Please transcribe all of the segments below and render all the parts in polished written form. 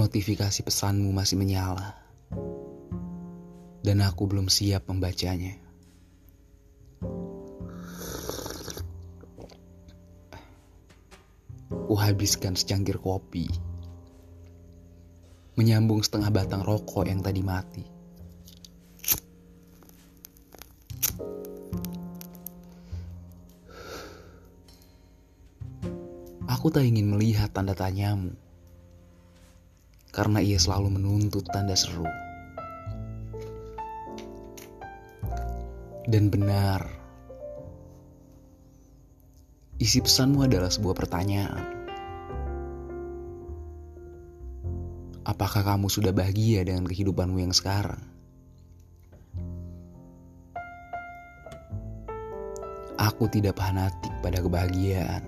Notifikasi pesanmu masih menyala, dan aku belum siap membacanya. Kuhabiskan secangkir kopi, menyambung setengah batang rokok yang tadi mati. Aku tak ingin melihat tanda tanyamu, karena ia selalu menuntut tanda seru. Dan benar, isi pesanmu adalah sebuah pertanyaan. Apakah kamu sudah bahagia dengan kehidupanmu yang sekarang? Aku tidak fanatik pada kebahagiaan.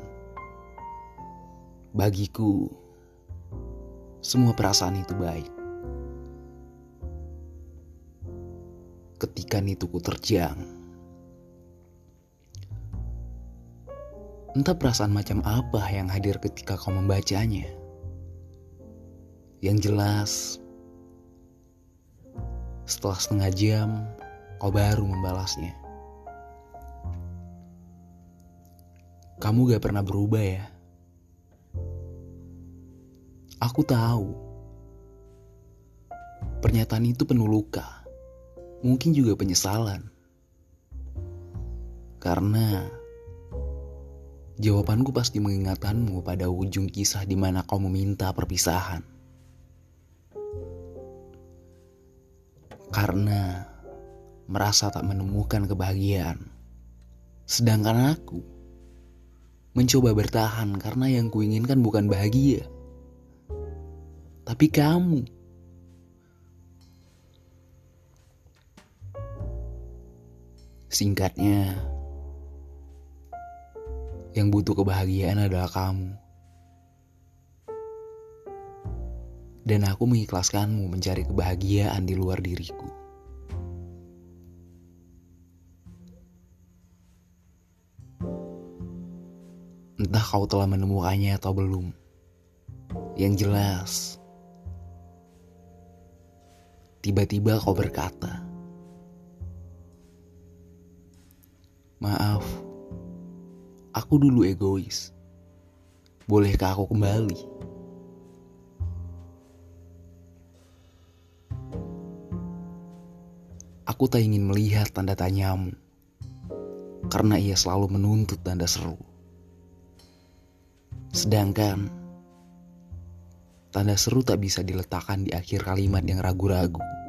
Bagiku, semua perasaan itu baik. Ketika nituku terjang, entah perasaan macam apa yang hadir ketika kau membacanya. Yang jelas, setelah setengah jam, kau baru membalasnya. Kamu gak pernah berubah ya? Aku tahu, pernyataan itu penuh luka, mungkin juga penyesalan. Karena jawabanku pasti mengingatkanmu pada ujung kisah di mana kau meminta perpisahan. Karena merasa tak menemukan kebahagiaan, sedangkan aku mencoba bertahan karena yang kuinginkan bukan bahagia, tapi kamu. Singkatnya, yang butuh kebahagiaan adalah kamu. Dan aku mengikhlaskanmu mencari kebahagiaan di luar diriku. Entah kau telah menemukannya atau belum. Yang jelas, tiba-tiba kau berkata, "Maaf, aku dulu egois. Bolehkah aku kembali?" Aku tak ingin melihat tanda tanyamu, karena ia selalu menuntut tanda seru. Sedangkan, tanda seru tak bisa diletakkan di akhir kalimat yang ragu-ragu.